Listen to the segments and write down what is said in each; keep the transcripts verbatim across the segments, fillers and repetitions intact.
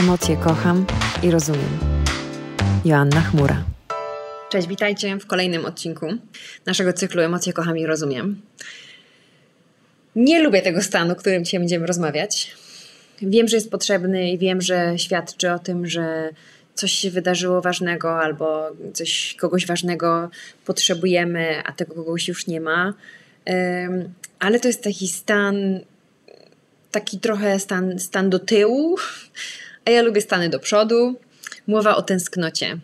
emocje kocham i rozumiem. Joanna Chmura. Cześć, witajcie w kolejnym odcinku naszego cyklu Emocje kocham i rozumiem. Nie lubię tego stanu, o którym dzisiaj będziemy rozmawiać. Wiem, że jest potrzebny i wiem, że świadczy o tym, że coś się wydarzyło ważnego albo coś kogoś ważnego potrzebujemy, a tego kogoś już nie ma. Ale to jest taki stan, taki trochę stan, stan do tyłu, a ja lubię stany do przodu. Mowa o tęsknocie.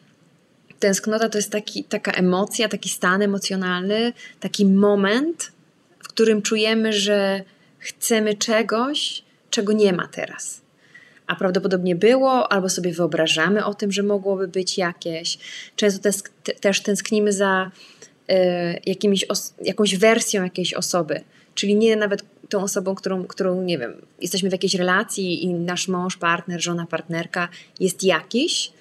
Tęsknota to jest taki, taka emocja, taki stan emocjonalny, taki moment, w którym czujemy, że chcemy czegoś, czego nie ma teraz. A prawdopodobnie było, albo sobie wyobrażamy o tym, że mogłoby być jakieś. Często tęsk- te, też tęsknimy za y, jakimiś os- jakąś wersją jakiejś osoby. Czyli nie nawet tą osobą, którą, którą, nie wiem, jesteśmy w jakiejś relacji i nasz mąż, partner, żona, partnerka jest jakiś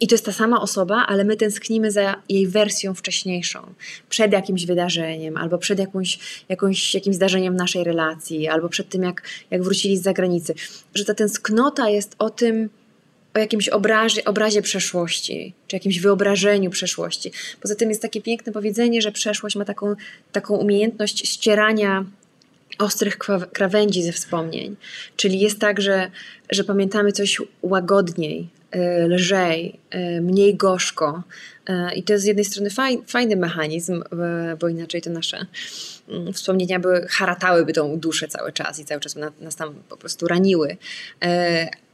i to jest ta sama osoba, ale my tęsknimy za jej wersją wcześniejszą. Przed jakimś wydarzeniem, albo przed jakąś, jakąś, jakimś zdarzeniem naszej relacji, albo przed tym, jak, jak wrócili z zagranicy. Że ta tęsknota jest o tym, o jakimś obrazie, obrazie przeszłości, czy jakimś wyobrażeniu przeszłości. Poza tym jest takie piękne powiedzenie, że przeszłość ma taką, taką umiejętność ścierania ostrych krawędzi ze wspomnień. Czyli jest tak, że, że pamiętamy coś łagodniej, lżej, mniej gorzko. I to jest z jednej strony fajny mechanizm, bo inaczej to nasze wspomnienia by haratałyby tą duszę cały czas i cały czas nas tam po prostu raniły.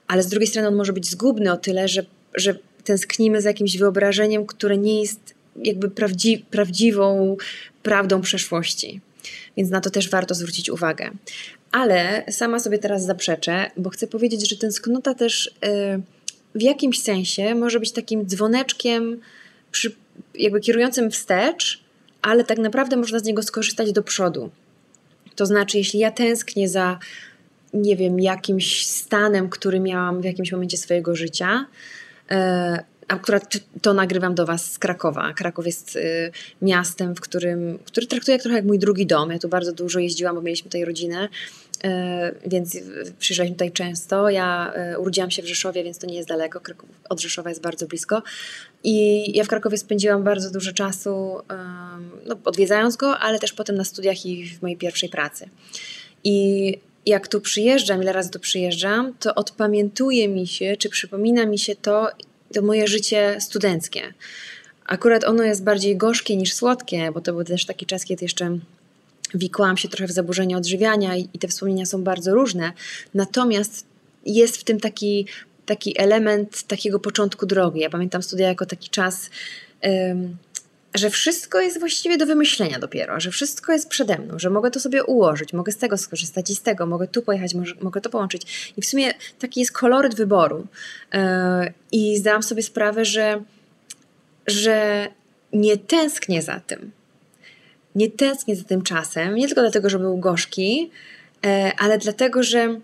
Ale z drugiej strony on może być zgubny o tyle, że, że tęsknimy za jakimś wyobrażeniem, które nie jest jakby prawdzi- prawdziwą prawdą przeszłości. Więc na to też warto zwrócić uwagę. Ale sama sobie teraz zaprzeczę, bo chcę powiedzieć, że tęsknota też yy, w jakimś sensie może być takim dzwoneczkiem przy, jakby kierującym wstecz, ale tak naprawdę można z niego skorzystać do przodu. To znaczy, jeśli ja tęsknię za, nie wiem, jakimś stanem, który miałam w jakimś momencie swojego życia, yy, akurat to nagrywam do Was z Krakowa. Kraków jest y, miastem, w którym, który traktuję trochę jak mój drugi dom. Ja tu bardzo dużo jeździłam, bo mieliśmy tutaj rodzinę, y, więc przyjeżdżaliśmy tutaj często. Ja y, urodziłam się w Rzeszowie, więc to nie jest daleko. Kraków od Rzeszowa jest bardzo blisko. I ja w Krakowie spędziłam bardzo dużo czasu, y, no, odwiedzając go, ale też potem na studiach i w mojej pierwszej pracy. I jak tu przyjeżdżam, ile razy tu przyjeżdżam, to odpamiętuje mi się, czy przypomina mi się to, to moje życie studenckie. Akurat ono jest bardziej gorzkie niż słodkie, bo to był też taki czas, kiedy jeszcze wikłałam się trochę w zaburzenia odżywiania i te wspomnienia są bardzo różne. Natomiast jest w tym taki, taki element takiego początku drogi. Ja pamiętam studia jako taki czas, um, że wszystko jest właściwie do wymyślenia dopiero, że wszystko jest przede mną, że mogę to sobie ułożyć, mogę z tego skorzystać i z tego, mogę tu pojechać, może, mogę to połączyć. I w sumie taki jest koloryt wyboru. Yy, I zdałam sobie sprawę, że, że nie tęsknię za tym. Nie tęsknię za tym czasem, nie tylko dlatego, że był gorzki, yy, ale dlatego, że,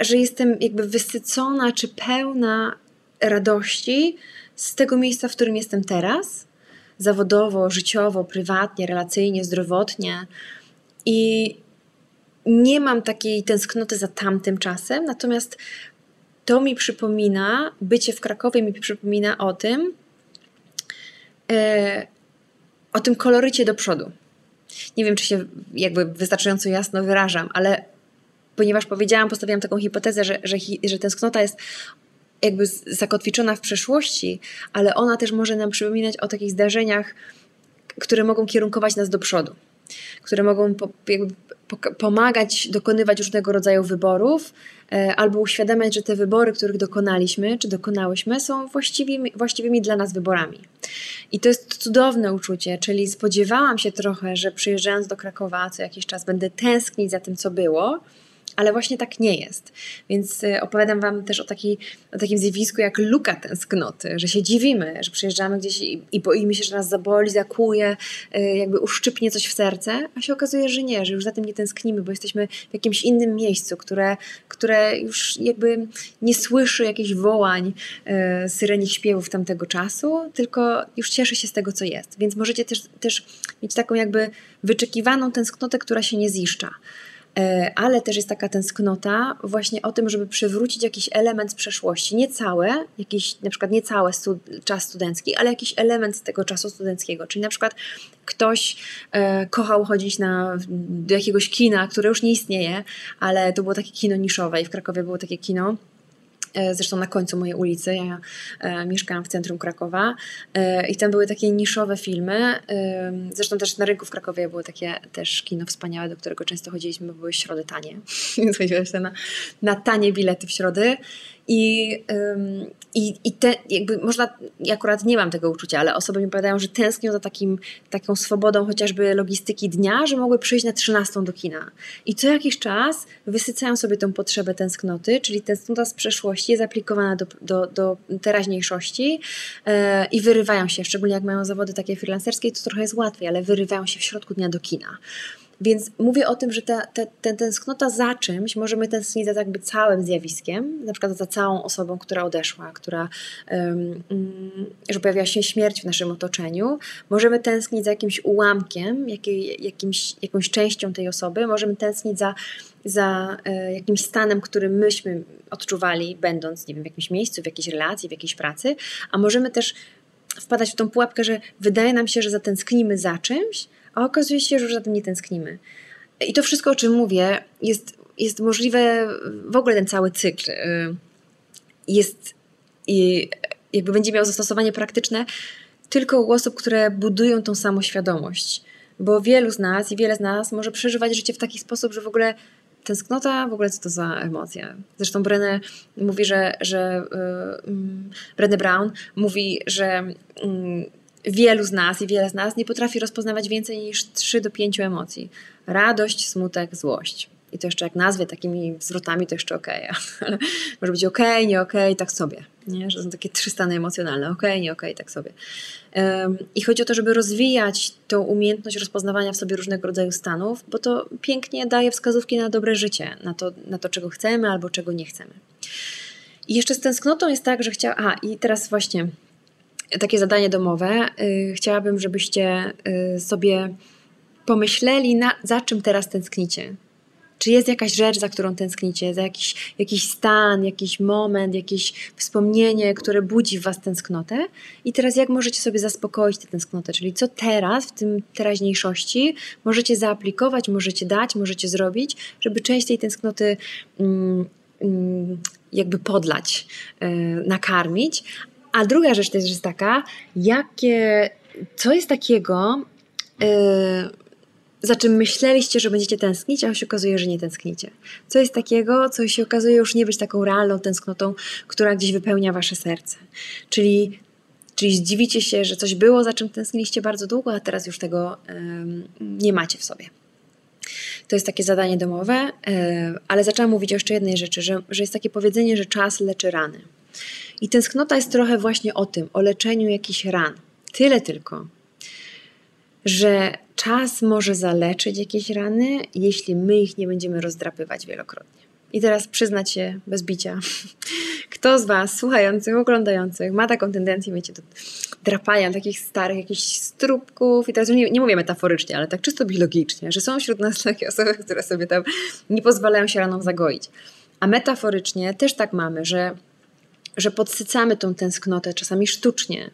że jestem jakby wysycona czy pełna radości z tego miejsca, w którym jestem teraz, zawodowo, życiowo, prywatnie, relacyjnie, zdrowotnie i nie mam takiej tęsknoty za tamtym czasem, natomiast to mi przypomina, bycie w Krakowie mi przypomina o tym, e, o tym kolorycie do przodu. Nie wiem, czy się jakby wystarczająco jasno wyrażam, ale ponieważ powiedziałam, postawiłam taką hipotezę, że, że, że tęsknota jest jakby zakotwiczona w przeszłości, ale ona też może nam przypominać o takich zdarzeniach, które mogą kierunkować nas do przodu, które mogą po, jakby pomagać dokonywać różnego rodzaju wyborów e, albo uświadamiać, że te wybory, których dokonaliśmy czy dokonałyśmy, są właściwymi, właściwymi dla nas wyborami. I to jest cudowne uczucie, czyli spodziewałam się trochę, że przyjeżdżając do Krakowa co jakiś czas będę tęsknić za tym, co było, ale właśnie tak nie jest. Więc opowiadam Wam też o, taki, o takim zjawisku jak luka tęsknoty, że się dziwimy, że przyjeżdżamy gdzieś i, i boimy się, że nas zaboli, zakłuje, jakby uszczypnie coś w serce, a się okazuje, że nie, że już za tym nie tęsknimy, bo jesteśmy w jakimś innym miejscu, które, które już jakby nie słyszy jakichś wołań, e, syrenich śpiewów tamtego czasu, tylko już cieszy się z tego, co jest. Więc możecie też, też mieć taką jakby wyczekiwaną tęsknotę, która się nie ziszcza. ale też jest taka tęsknota właśnie o tym, żeby przywrócić jakiś element z przeszłości. Nie całe, jakiś, na przykład nie cały stu, czas studencki, ale jakiś element z tego czasu studenckiego. Czyli na przykład ktoś e, kochał chodzić na, do jakiegoś kina, które już nie istnieje, ale to było takie kino niszowe i w Krakowie było takie kino. Zresztą na końcu mojej ulicy, ja e, mieszkałam w centrum Krakowa e, i tam były takie niszowe filmy, e, zresztą też na rynku w Krakowie było takie też kino wspaniałe, do którego często chodziliśmy, bo były środy tanie, więc chodziłam się na, na tanie bilety w środy. I, ym, i, i te, jakby można, ja akurat nie mam tego uczucia, ale osoby mi opowiadają, że tęsknią za takim, taką swobodą chociażby logistyki dnia, że mogły przyjść na trzynastą do kina. I co jakiś czas wysycają sobie tą potrzebę tęsknoty, czyli tęsknota z przeszłości jest aplikowana do, do, do teraźniejszości yy, i wyrywają się, szczególnie jak mają zawody takie freelancerskie, to trochę jest łatwiej, ale wyrywają się w środku dnia do kina. Więc mówię o tym, że ta, ta, ta tęsknota za czymś, możemy tęsknić za jakby całym zjawiskiem, na przykład za całą osobą, która odeszła, która, um, że pojawiła się śmierć w naszym otoczeniu. Możemy tęsknić za jakimś ułamkiem, jakiej, jakimś, jakąś częścią tej osoby. Możemy tęsknić za, za e, jakimś stanem, który myśmy odczuwali, będąc, nie wiem, w jakimś miejscu, w jakiejś relacji, w jakiejś pracy. A możemy też wpadać w tą pułapkę, że wydaje nam się, że zatęsknimy za czymś, a okazuje się, że już za tym nie tęsknimy. I to wszystko, o czym mówię, jest, jest możliwe, w ogóle ten cały cykl jest i jakby będzie miał zastosowanie praktyczne tylko u osób, które budują tą samoświadomość. Bo wielu z nas i wiele z nas może przeżywać życie w taki sposób, że w ogóle tęsknota, w ogóle co to za emocja. Zresztą Brené mówi, że, że um, Brené Brown mówi, że um, wielu z nas i wiele z nas nie potrafi rozpoznawać więcej niż trzy do pięciu emocji. Radość, smutek, złość. I to jeszcze jak nazwę takimi zwrotami, to jeszcze okej. Okay. Może być okej, okay, nie okej, okay, tak sobie. Nie? Że są takie trzy stany emocjonalne. Okej, okay, nie okej, okay, tak sobie. Um, I chodzi o to, żeby rozwijać tą umiejętność rozpoznawania w sobie różnego rodzaju stanów, bo to pięknie daje wskazówki na dobre życie, na to, na to czego chcemy albo czego nie chcemy. I jeszcze z tęsknotą jest tak, że chciałam... Aha, i teraz właśnie... Takie zadanie domowe. Chciałabym, żebyście sobie pomyśleli, na, za czym teraz tęsknicie. Czy jest jakaś rzecz, za którą tęsknicie? Za jakiś, jakiś stan, jakiś moment, jakieś wspomnienie, które budzi w was tęsknotę? I teraz jak możecie sobie zaspokoić tę tęsknotę? Czyli co teraz, w tym teraźniejszości, możecie zaaplikować, możecie dać, możecie zrobić, żeby część tej tęsknoty mm, mm, jakby podlać, yy, nakarmić. A druga rzecz też jest taka, jakie, co jest takiego, yy, za czym myśleliście, że będziecie tęsknić, a się okazuje, że nie tęsknicie. Co jest takiego, co się okazuje już nie być taką realną tęsknotą, która gdzieś wypełnia wasze serce. Czyli, czyli zdziwicie się, że coś było, za czym tęskniliście bardzo długo, a teraz już tego yy, nie macie w sobie. To jest takie zadanie domowe, yy, ale zaczęłam mówić o jeszcze jednej rzeczy, że, że jest takie powiedzenie, że czas leczy rany. I tęsknota jest trochę właśnie o tym, o leczeniu jakichś ran. Tyle tylko, że czas może zaleczyć jakieś rany, jeśli my ich nie będziemy rozdrapywać wielokrotnie. I teraz przyznać się bez bicia. Kto z was, słuchających, oglądających, ma taką tendencję, wiecie, do drapania takich starych jakichś stróbków? I teraz nie, nie mówię metaforycznie, ale tak czysto biologicznie, że są wśród nas takie osoby, które sobie tam nie pozwalają się ranom zagoić. A metaforycznie też tak mamy, że że podsycamy tą tęsknotę czasami sztucznie.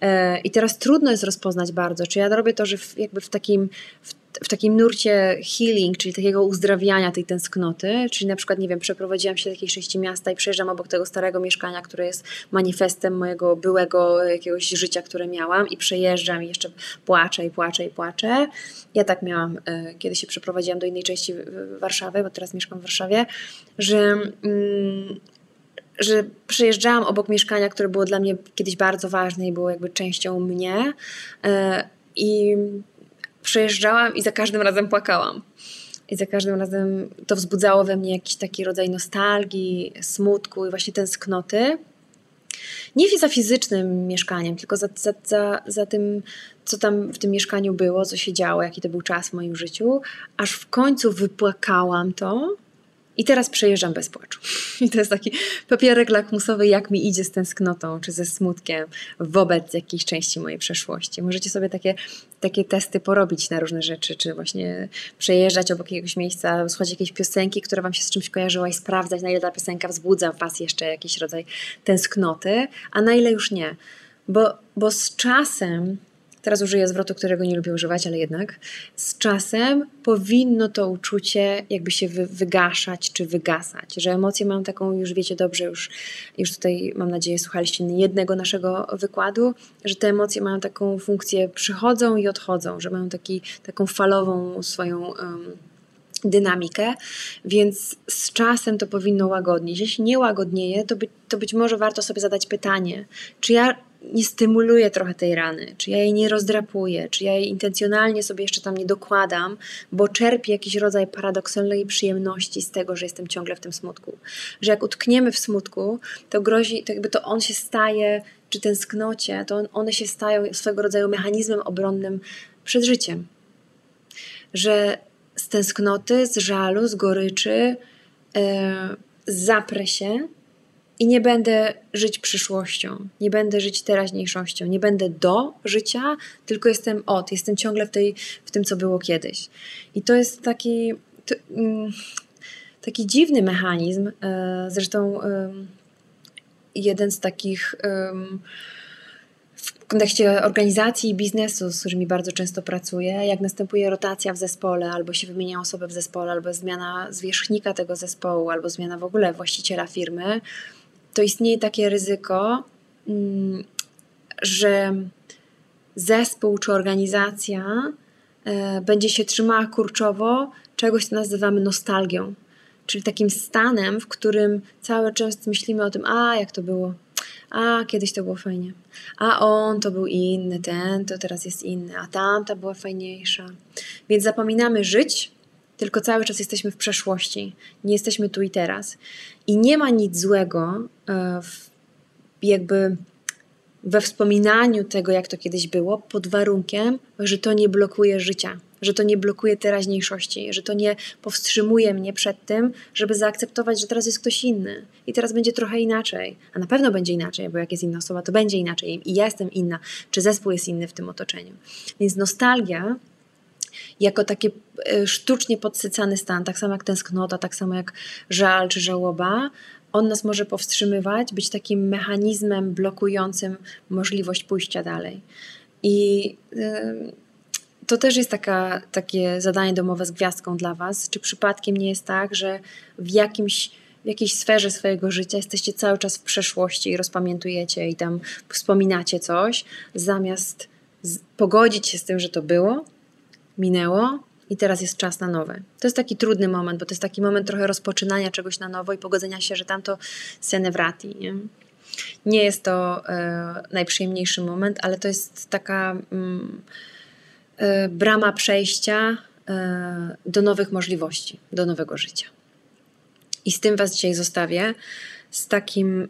Yy, I teraz trudno jest rozpoznać bardzo, czy ja robię to, że w, jakby w takim, w, w takim nurcie healing, czyli takiego uzdrawiania tej tęsknoty, czyli na przykład, nie wiem, przeprowadziłam się do jakiejś części miasta i przejeżdżam obok tego starego mieszkania, które jest manifestem mojego byłego jakiegoś życia, które miałam, i przejeżdżam i jeszcze płaczę i płaczę i płaczę. Ja tak miałam, yy, kiedy się przeprowadziłam do innej części Warszawy, bo teraz mieszkam w Warszawie, że... Yy, że przejeżdżałam obok mieszkania, które było dla mnie kiedyś bardzo ważne i było jakby częścią mnie, i przejeżdżałam i za każdym razem płakałam. I za każdym razem to wzbudzało we mnie jakiś taki rodzaj nostalgii, smutku i właśnie tęsknoty. Nie za fizycznym mieszkaniem, tylko za, za, za, za tym, co tam w tym mieszkaniu było, co się działo, jaki to był czas w moim życiu. Aż w końcu wypłakałam to I teraz przejeżdżam bez płaczu. I to jest taki papierek lakmusowy, jak mi idzie z tęsknotą czy ze smutkiem wobec jakiejś części mojej przeszłości. Możecie sobie takie, takie testy porobić na różne rzeczy, czy właśnie przejeżdżać obok jakiegoś miejsca, słuchać jakiejś piosenki, która wam się z czymś kojarzyła i sprawdzać, na ile ta piosenka wzbudza w was jeszcze jakiś rodzaj tęsknoty, a na ile już nie. Bo, bo z czasem, teraz użyję zwrotu, którego nie lubię używać, ale jednak, z czasem powinno to uczucie jakby się wy, wygaszać czy wygasać, że emocje mam taką, już wiecie dobrze, już, już tutaj mam nadzieję słuchaliście jednego naszego wykładu, że te emocje mają taką funkcję, przychodzą i odchodzą, że mają taki, taką falową swoją um, dynamikę, więc z czasem to powinno łagodnieć. Jeśli nie łagodnieje, to, by, to być może warto sobie zadać pytanie, czy ja nie stymuluję trochę tej rany, czy ja jej nie rozdrapuję, czy ja jej intencjonalnie sobie jeszcze tam nie dokładam, bo czerpię jakiś rodzaj paradoksalnej przyjemności z tego, że jestem ciągle w tym smutku. Że jak utkniemy w smutku, to grozi, to jakby to on się staje, czy tęsknocie, to one się stają swego rodzaju mechanizmem obronnym przed życiem. Że z tęsknoty, z żalu, z goryczy yy, zaprę się i nie będę żyć przyszłością, nie będę żyć teraźniejszością, nie będę do życia, tylko jestem od, jestem ciągle w, tej, w tym, co było kiedyś. I to jest taki, t, taki dziwny mechanizm, zresztą jeden z takich w kontekście organizacji i biznesu, z którymi bardzo często pracuję, jak następuje rotacja w zespole, albo się wymienia osoby w zespole, albo zmiana zwierzchnika tego zespołu, albo zmiana w ogóle właściciela firmy, to istnieje takie ryzyko, że zespół czy organizacja będzie się trzymała kurczowo czegoś, co nazywamy nostalgią. Czyli takim stanem, w którym cały czas myślimy o tym, a jak to było, a kiedyś to było fajnie, a on to był inny, ten to teraz jest inny, a tamta była fajniejsza. Więc zapominamy żyć, tylko cały czas jesteśmy w przeszłości, nie jesteśmy tu i teraz. I nie ma nic złego w, jakby we wspominaniu tego, jak to kiedyś było, pod warunkiem, że to nie blokuje życia, że to nie blokuje teraźniejszości, że to nie powstrzymuje mnie przed tym, żeby zaakceptować, że teraz jest ktoś inny i teraz będzie trochę inaczej, a na pewno będzie inaczej, bo jak jest inna osoba, to będzie inaczej i ja jestem inna, czy zespół jest inny w tym otoczeniu. Więc nostalgia jako taki sztucznie podsycany stan, tak samo jak tęsknota, tak samo jak żal czy żałoba, on nas może powstrzymywać, być takim mechanizmem blokującym możliwość pójścia dalej. I yy, to też jest taka, takie zadanie domowe z gwiazdką dla was. Czy przypadkiem nie jest tak, że w jakimś w jakiejś sferze swojego życia jesteście cały czas w przeszłości i rozpamiętujecie i tam wspominacie coś, zamiast z, pogodzić się z tym, że to było, minęło i teraz jest czas na nowe. To jest taki trudny moment, bo to jest taki moment trochę rozpoczynania czegoś na nowo i pogodzenia się, że tamto senevrati, nie? Nie jest to e, najprzyjemniejszy moment, ale to jest taka mm, e, brama przejścia e, do nowych możliwości, do nowego życia. I z tym was dzisiaj zostawię, z takim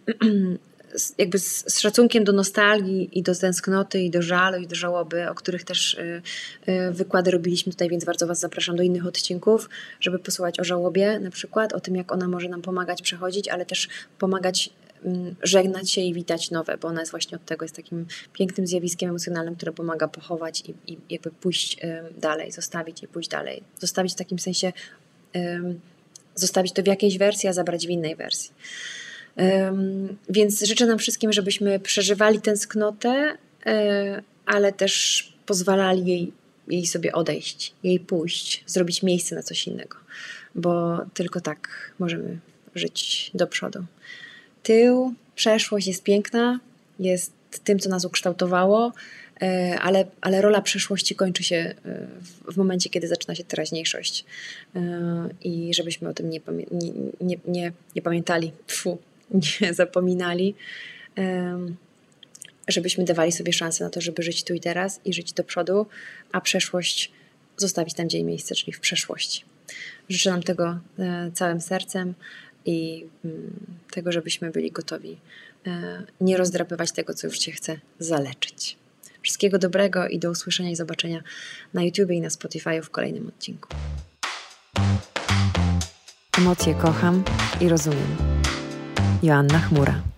jakby z, z szacunkiem do nostalgii i do tęsknoty i do żalu i do żałoby, o których też y, y, wykłady robiliśmy tutaj, więc bardzo was zapraszam do innych odcinków, żeby posłuchać o żałobie na przykład, o tym jak ona może nam pomagać przechodzić, ale też pomagać y, żegnać się i witać nowe, bo ona jest właśnie od tego, jest takim pięknym zjawiskiem emocjonalnym, które pomaga pochować i, i jakby pójść y, dalej, zostawić i pójść dalej. Zostawić w takim sensie y, zostawić to w jakiejś wersji, a zabrać w innej wersji. Um, więc życzę nam wszystkim, żebyśmy przeżywali tęsknotę, yy, ale też pozwalali jej, jej sobie odejść, jej pójść, zrobić miejsce na coś innego, bo tylko tak możemy żyć do przodu. Tył, przeszłość jest piękna, jest tym, co nas ukształtowało, yy, ale, ale rola przeszłości kończy się yy, w, w momencie, kiedy zaczyna się teraźniejszość yy, i żebyśmy o tym nie, pamię- nie, nie, nie, nie pamiętali. Pfu. Nie zapominali, żebyśmy dawali sobie szansę na to, żeby żyć tu i teraz i żyć do przodu, a przeszłość zostawić tam, gdzie jej miejsce, czyli w przeszłości. Życzę nam tego całym sercem i tego, żebyśmy byli gotowi nie rozdrapywać tego, co już się chce zaleczyć. Wszystkiego dobrego i do usłyszenia i zobaczenia na YouTubie i na Spotify w kolejnym odcinku. Emocje kocham i rozumiem. Joanna Chmura.